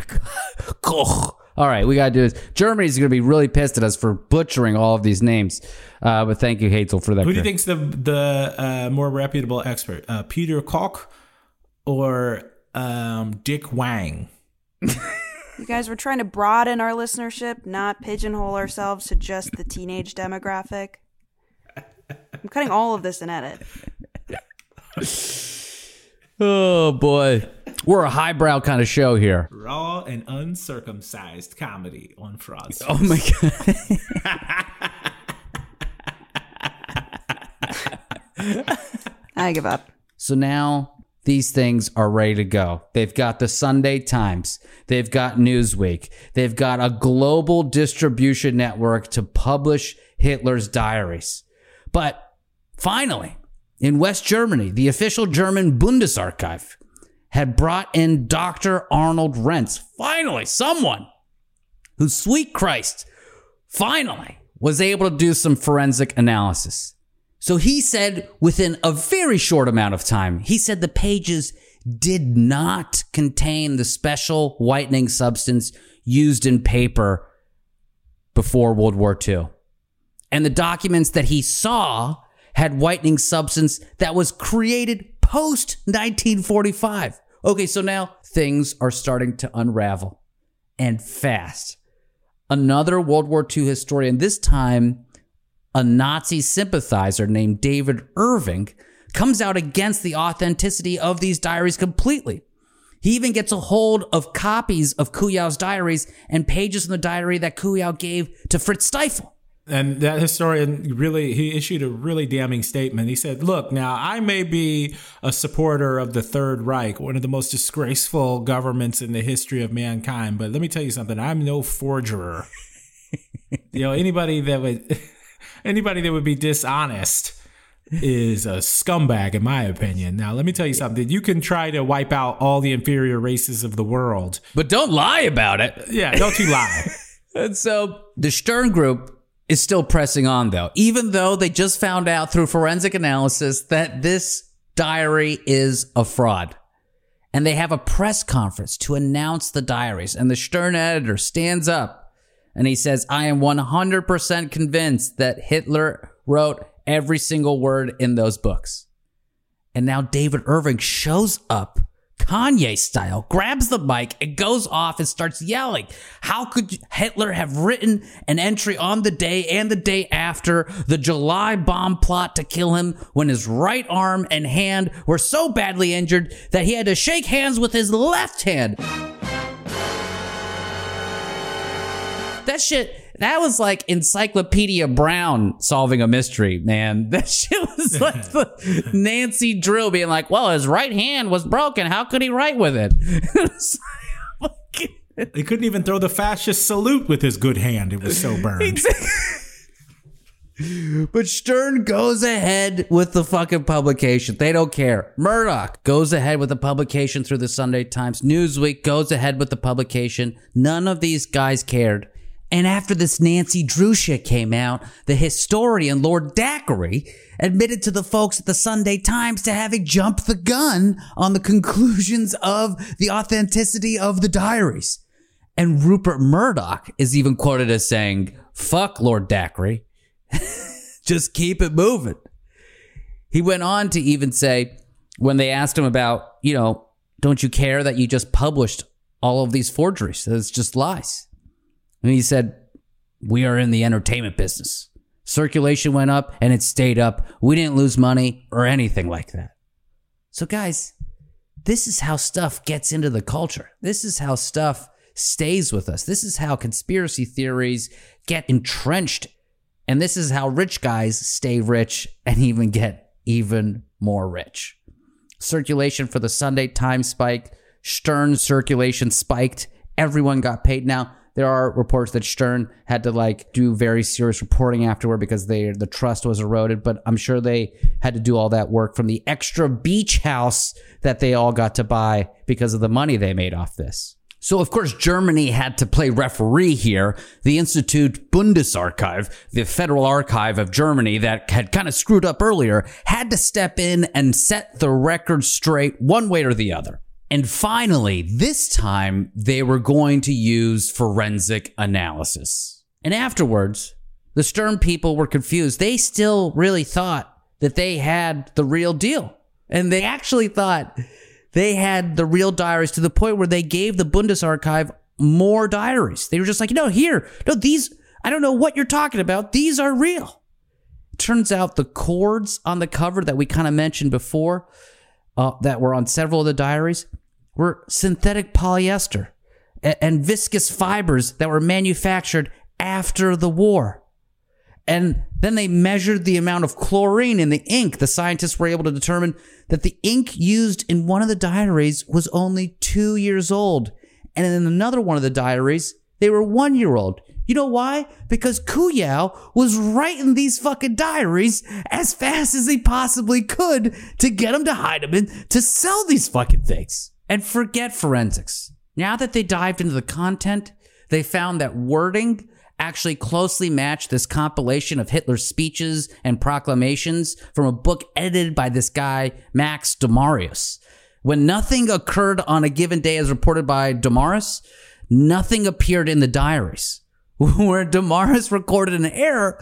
Koch. All right, we got to do this. Germany's going to be really pissed at us for butchering all of these names. Uh, but thank you, Hazel, for that. Who do you think's the the uh, more reputable expert? Uh, Peter Koch or um, Dick Wang? You guys were trying to broaden our listenership, not pigeonhole ourselves to just the teenage demographic. I'm cutting all of this and edit. Oh, boy. We're a highbrow kind of show here. Raw and uncircumcised comedy on Fraudsters. Oh, my God. I give up. So now these things are ready to go. They've got the Sunday Times. They've got Newsweek. They've got a global distribution network to publish Hitler's diaries. But finally, in West Germany, the official German Bundesarchiv had brought in Doctor Arnold Rentz. Finally, someone who, sweet Christ, finally was able to do some forensic analysis. So he said within a very short amount of time, he said the pages did not contain the special whitening substance used in paper before World War Two. And the documents that he saw had whitening substance that was created post nineteen forty-five. Okay, so now things are starting to unravel, and fast. Another World War Two historian, this time a Nazi sympathizer named David Irving, comes out against the authenticity of these diaries completely. He even gets a hold of copies of Kujau's diaries and pages in the diary that Kujau gave to Fritz Stifel. And that historian really, he issued a really damning statement. He said, look, now I may be a supporter of the Third Reich, one of the most disgraceful governments in the history of mankind. But let me tell you something. I'm no forger. You know, anybody that would anybody that would be dishonest is a scumbag, in my opinion. Now, let me tell you something. You can try to wipe out all the inferior races of the world. But don't lie about it. Yeah, don't you lie. And so the Stern Group is still pressing on, though, even though they just found out through forensic analysis that this diary is a fraud. And they have a press conference to announce the diaries. And the Stern editor stands up and he says, I am one hundred percent convinced that Hitler wrote every single word in those books. And now David Irving shows up, Kanye style, grabs the mic and goes off and starts yelling. How could Hitler have written an entry on the day and the day after the July bomb plot to kill him when his right arm and hand were so badly injured that he had to shake hands with his left hand? That shit, that was like Encyclopedia Brown solving a mystery, man. That shit was like the Nancy Drew being like, well, his right hand was broken. How could he write with it? He couldn't even throw the fascist salute with his good hand. It was so burned. Exactly. But Stern goes ahead with the fucking publication. They don't care. Murdoch goes ahead with the publication through the Sunday Times. Newsweek goes ahead with the publication. None of these guys cared. And after this Nancy Drew shit came out, the historian Lord Dacre admitted to the folks at the Sunday Times to having jumped the gun on the conclusions of the authenticity of the diaries. And Rupert Murdoch is even quoted as saying, fuck Lord Dacre, just keep it moving. He went on to even say, when they asked him about, you know, don't you care that you just published all of these forgeries? That's just lies. And he said, we are in the entertainment business. Circulation went up and it stayed up. We didn't lose money or anything like that. So guys, this is how stuff gets into the culture. This is how stuff stays with us. This is how conspiracy theories get entrenched. And this is how rich guys stay rich and even get even more rich. Circulation for the Sunday Times spiked. Stern circulation spiked. Everyone got paid. Now, there are reports that Stern had to like do very serious reporting afterward because they, the trust was eroded, but I'm sure they had to do all that work from the extra beach house that they all got to buy because of the money they made off this. So, of course, Germany had to play referee here. The Institut Bundesarchiv, the Federal Archive of Germany that had kind of screwed up earlier, had to step in and set the record straight one way or the other. And finally, this time, they were going to use forensic analysis. And afterwards, the Stern people were confused. They still really thought that they had the real deal. And they actually thought they had the real diaries to the point where they gave the Bundesarchiv more diaries. They were just like, no, here, no, these, I don't know what you're talking about. These are real. Turns out the cords on the cover that we kind of mentioned before, Uh, that were on several of the diaries, were synthetic polyester and, and viscous fibers that were manufactured after the war. And then they measured the amount of chlorine in the ink. The scientists were able to determine that the ink used in one of the diaries was only two years old. And in another one of the diaries, they were one year old. You know why? Because Kujau was writing these fucking diaries as fast as he possibly could to get him to Heidemann to sell these fucking things. And forget forensics. Now that they dived into the content, they found that wording actually closely matched this compilation of Hitler's speeches and proclamations from a book edited by this guy, Max Domarus. When nothing occurred on a given day as reported by Domarus, nothing appeared in the diaries. Where Domarus recorded an error,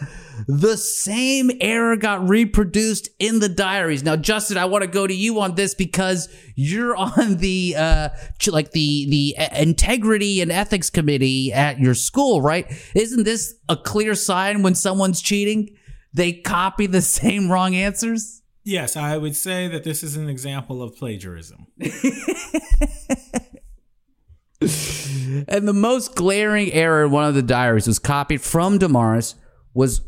the same error got reproduced in the diaries. Now, Justin, I want to go to you on this because you're on the uh, like the the integrity and ethics committee at your school, right? Isn't this a clear sign when someone's cheating? They copy the same wrong answers? Yes, I would say that this is an example of plagiarism. And the most glaring error in one of the diaries was copied from Domarus was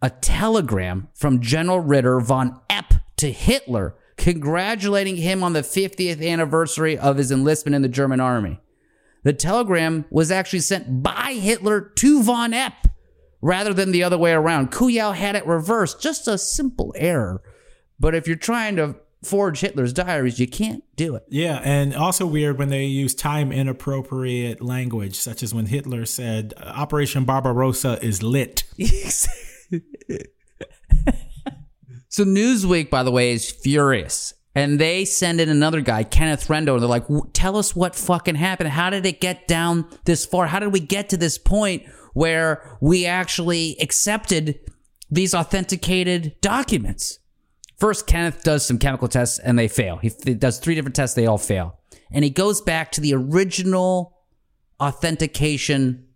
a telegram from General Ritter von Epp to Hitler congratulating him on the fiftieth anniversary of his enlistment in the German army. The telegram was actually sent by Hitler to von Epp rather than the other way around. Kujau had it reversed. Just a simple error. But if you're trying to forge Hitler's diaries, you can't do it. Yeah, and also weird when they use time inappropriate language, such as when Hitler said, Operation Barbarossa is lit. So Newsweek, by the way, is furious. And they send in another guy, Kenneth Rendell, and they're like, tell us what fucking happened. How did it get down this far? How did we get to this point where we actually accepted these authenticated documents? First, Kenneth does some chemical tests and they fail. He does three different tests. They all fail. And he goes back to the original authentication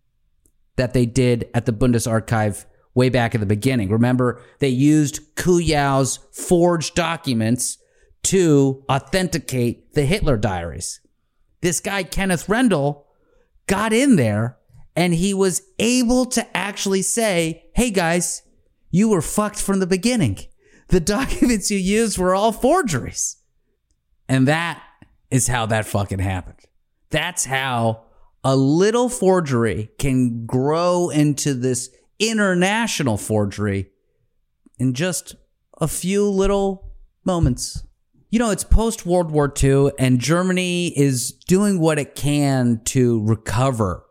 that they did at the Bundesarchiv way back at the beginning. Remember, they used Kujau's forged documents to authenticate the Hitler diaries. This guy, Kenneth Rendell, got in there and he was able to actually say, hey, guys, you were fucked from the beginning. The documents you used were all forgeries. And that is how that fucking happened. That's how a little forgery can grow into this international forgery in just a few little moments. You know, it's post-World War Two, and Germany is doing what it can to recover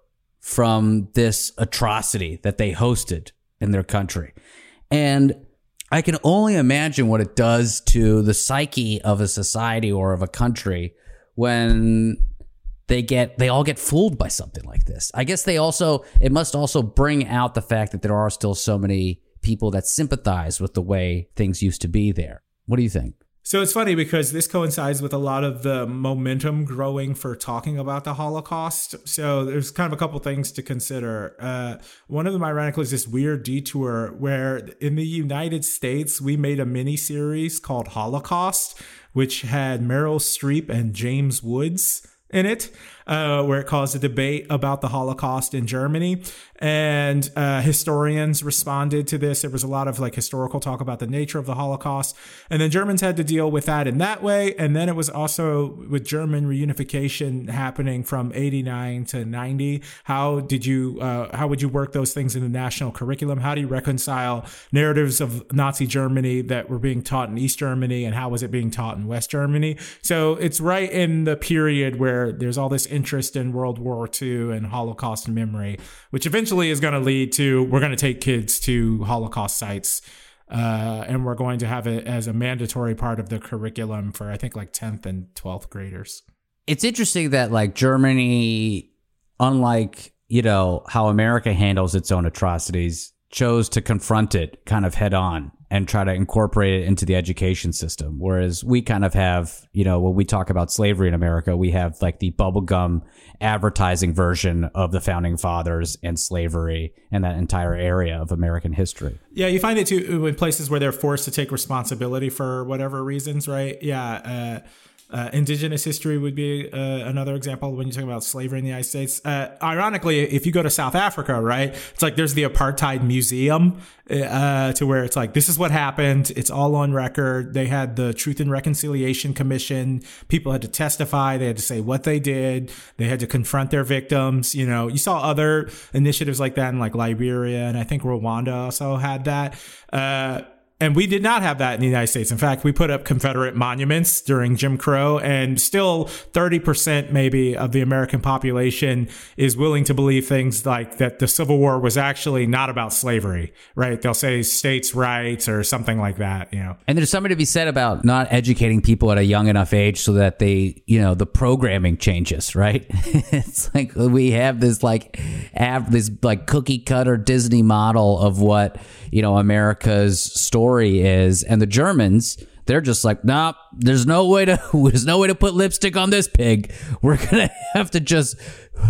from this atrocity that they hosted in their country. And I can only imagine what it does to the psyche of a society or of a country when they get they all get fooled by something like this. I guess they also it must also bring out the fact that there are still so many people that sympathize with the way things used to be there. What do you think? So it's funny because this coincides with a lot of the momentum growing for talking about the Holocaust. So there's kind of a couple things to consider. Uh, one of them, ironically, is this weird detour where in the United States, we made a mini-series called Holocaust, which had Meryl Streep and James Woods in it, uh, where it caused a debate about the Holocaust in Germany. And uh, historians responded to this. There was a lot of like historical talk about the nature of the Holocaust. And then Germans had to deal with that in that way. And then it was also with German reunification happening from eighty-nine to ninety. How did you, uh, how would you work those things in the national curriculum? How do you reconcile narratives of Nazi Germany that were being taught in East Germany? And how was it being taught in West Germany? So it's right in the period where there's all this interest in World War Two and Holocaust memory, which eventually is going to lead to, we're going to take kids to Holocaust sites, uh, and we're going to have it as a mandatory part of the curriculum for, I think, like tenth and twelfth graders. It's interesting that, like, Germany, unlike, you know, how America handles its own atrocities, chose to confront it kind of head on and try to incorporate it into the education system. Whereas we kind of have, you know, when we talk about slavery in America, we have like the bubblegum advertising version of the founding fathers and slavery and that entire area of American history. Yeah, you find it too in places where they're forced to take responsibility for whatever reasons, right? Yeah. Uh, Uh, indigenous history would be uh, another example when you talk about slavery in the United States. Uh, ironically, if you go to South Africa, right, it's like there's the apartheid museum uh, to where it's like, this is what happened. It's all on record. They had the Truth and Reconciliation Commission. People had to testify. They had to say what they did. They had to confront their victims. You know, you saw other initiatives like that in like Liberia, and I think Rwanda also had that. Uh, And we did not have that in the United States. In fact, we put up Confederate monuments during Jim Crow, and still thirty percent maybe of the American population is willing to believe things like that the Civil War was actually not about slavery, right? They'll say states' rights or something like that, you know. And there's something to be said about not educating people at a young enough age so that they, you know, the programming changes, right? It's like we have this like have this like cookie cutter Disney model of what, you know, America's story is, and the Germans, they're just like, nah, there's no way to there's no way to put lipstick on this pig. We're gonna have to just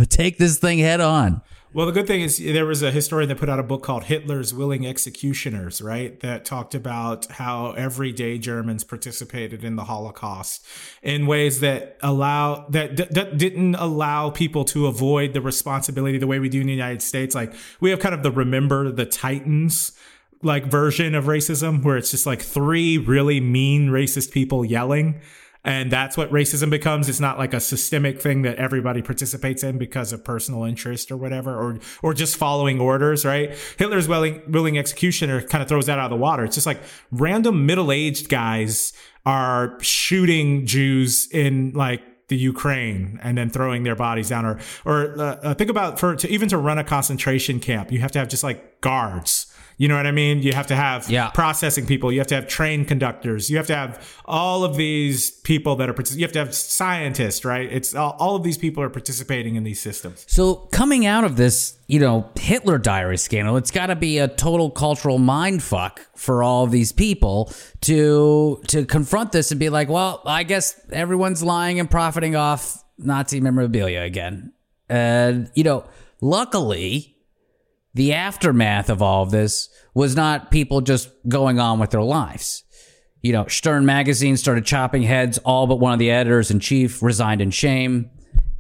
take this thing head on. Well, the good thing is there was a historian that put out a book called Hitler's Willing Executioners, right, that talked about how everyday Germans participated in the Holocaust in ways that allow that, that didn't allow people to avoid the responsibility the way we do in the United States. Like we have kind of the Remember the Titans like version of racism where it's just like three really mean racist people yelling. And that's what racism becomes. It's not like a systemic thing that everybody participates in because of personal interest or whatever, or or just following orders, right? Hitler's willing, willing executioner kind of throws that out of the water. It's just like random middle-aged guys are shooting Jews in like the Ukraine and then throwing their bodies down. Or or uh, think about for to even to run a concentration camp, you have to have just like guards. You know what I mean? You have to have yeah. processing people. You have to have train conductors. You have to have all of these people that are, you have to have scientists, right? It's all, all of these people are participating in these systems. So coming out of this, you know, Hitler Diaries scandal, it's got to be a total cultural mindfuck for all of these people to, to confront this and be like, well, I guess everyone's lying and profiting off Nazi memorabilia again. And, you know, luckily, the aftermath of all of this was not people just going on with their lives. You know, Stern magazine started chopping heads. All but one of the editors in chief resigned in shame.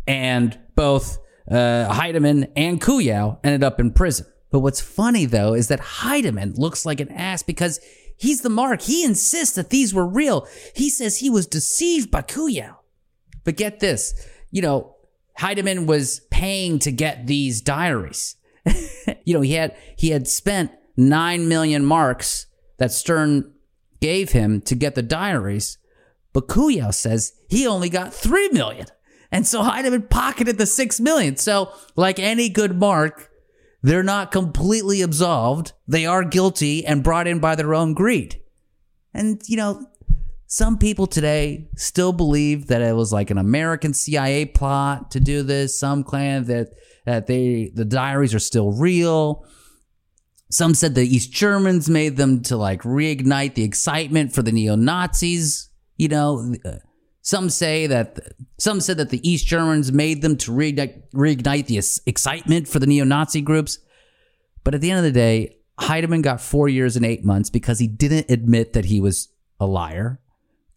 And both uh, Heidemann and Kujau ended up in prison. But what's funny, though, is that Heidemann looks like an ass because he's the mark. He insists that these were real. He says he was deceived by Kujau. But get this, you know, Heidemann was paying to get these diaries. You know, he had he had spent nine million marks that Stern gave him to get the diaries, but Kujau says he only got three million. And so Heidemann pocketed the six million. So like any good mark, they're not completely absolved. They are guilty and brought in by their own greed. And, you know, some people today still believe that it was like an American C I A plot to do this. Some claim that that they the diaries are still real. Some said the East Germans made them to like reignite the excitement for the neo-Nazis. You know, some say that some said that the East Germans made them to reignite, reignite the excitement for the neo-Nazi groups. But at the end of the day, Heidemann got four years and eight months because he didn't admit that he was a liar.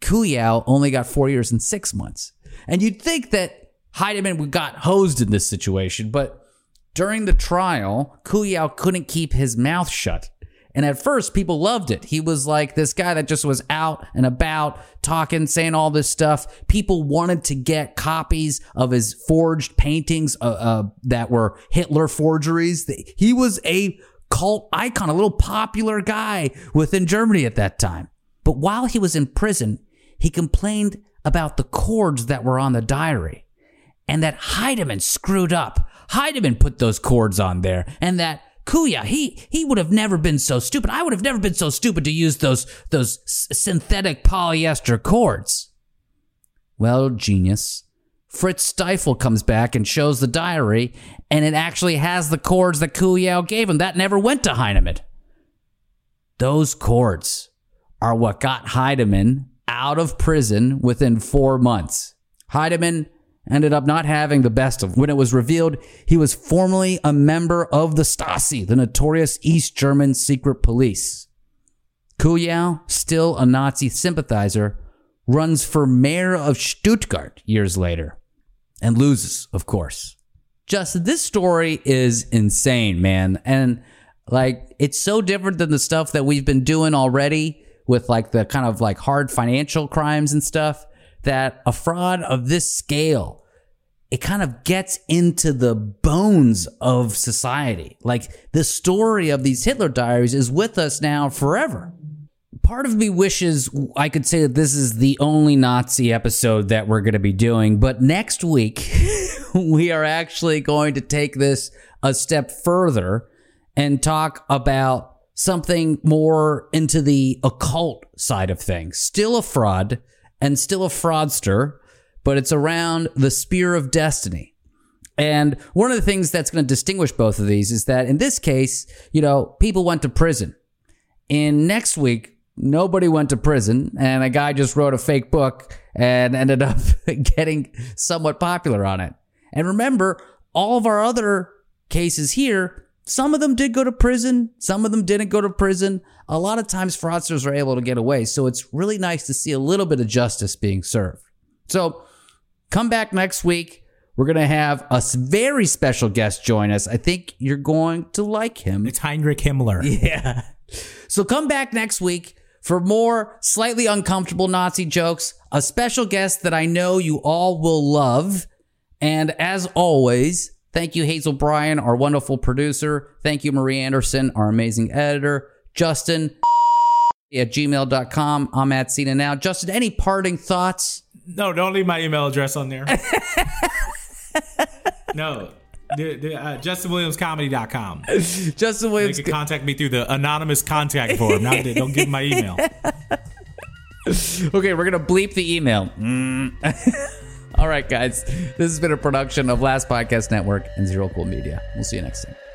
Kujau only got four years and six months. And you'd think that Heidemann got hosed in this situation, but during the trial, Kujau couldn't keep his mouth shut. And at first, people loved it. He was like this guy that just was out and about, talking, saying all this stuff. People wanted to get copies of his forged paintings uh, uh, that were Hitler forgeries. He was a cult icon, a little popular guy within Germany at that time. But while he was in prison, he complained about the cords that were on the diary and that Heidemann screwed up. Heidemann put those cords on there and that Kujau, he he would have never been so stupid. I would have never been so stupid to use those, those s- synthetic polyester cords. Well, genius. Fritz Stifel comes back and shows the diary and it actually has the cords that Kujau gave him. That never went to Heinemann. Those cords are what got Heidemann out of prison within four months. Heidemann ended up not having the best of. When it was revealed, he was formerly a member of the Stasi, the notorious East German secret police. Kujau, still a Nazi sympathizer, runs for mayor of Stuttgart years later and loses, of course. Just this story is insane, man. And like, it's so different than the stuff that we've been doing already with like the kind of like hard financial crimes and stuff, that a fraud of this scale, it kind of gets into the bones of society. Like the story of these Hitler diaries is with us now forever. Part of me wishes I could say that this is the only Nazi episode that we're going to be doing, but next week we are actually going to take this a step further and talk about something more into the occult side of things. Still a fraud and still a fraudster, but it's around the spear of destiny. And one of the things that's going to distinguish both of these is that in this case, you know, people went to prison. In next week, nobody went to prison, and a guy just wrote a fake book and ended up getting somewhat popular on it. And remember, all of our other cases here, some of them did go to prison. Some of them didn't go to prison. A lot of times fraudsters are able to get away. So it's really nice to see a little bit of justice being served. So come back next week. We're going to have a very special guest join us. I think you're going to like him. It's Heinrich Himmler. Yeah. So come back next week for more slightly uncomfortable Nazi jokes, a special guest that I know you all will love. And as always, thank you, Hazel Bryan, our wonderful producer. Thank you, Marie Anderson, our amazing editor. Justin at gmail dot com. I'm at Cena Now. Justin, any parting thoughts? No, don't leave my email address on there. No. The, the, uh, Justin Williams Comedy dot com. Justin Williams. They can contact me through the anonymous contact form. Not that, don't give my email. Okay, we're going to bleep the email. Mm. All right, guys, this has been a production of Last Podcast Network and Zero Cool Media. We'll see you next time.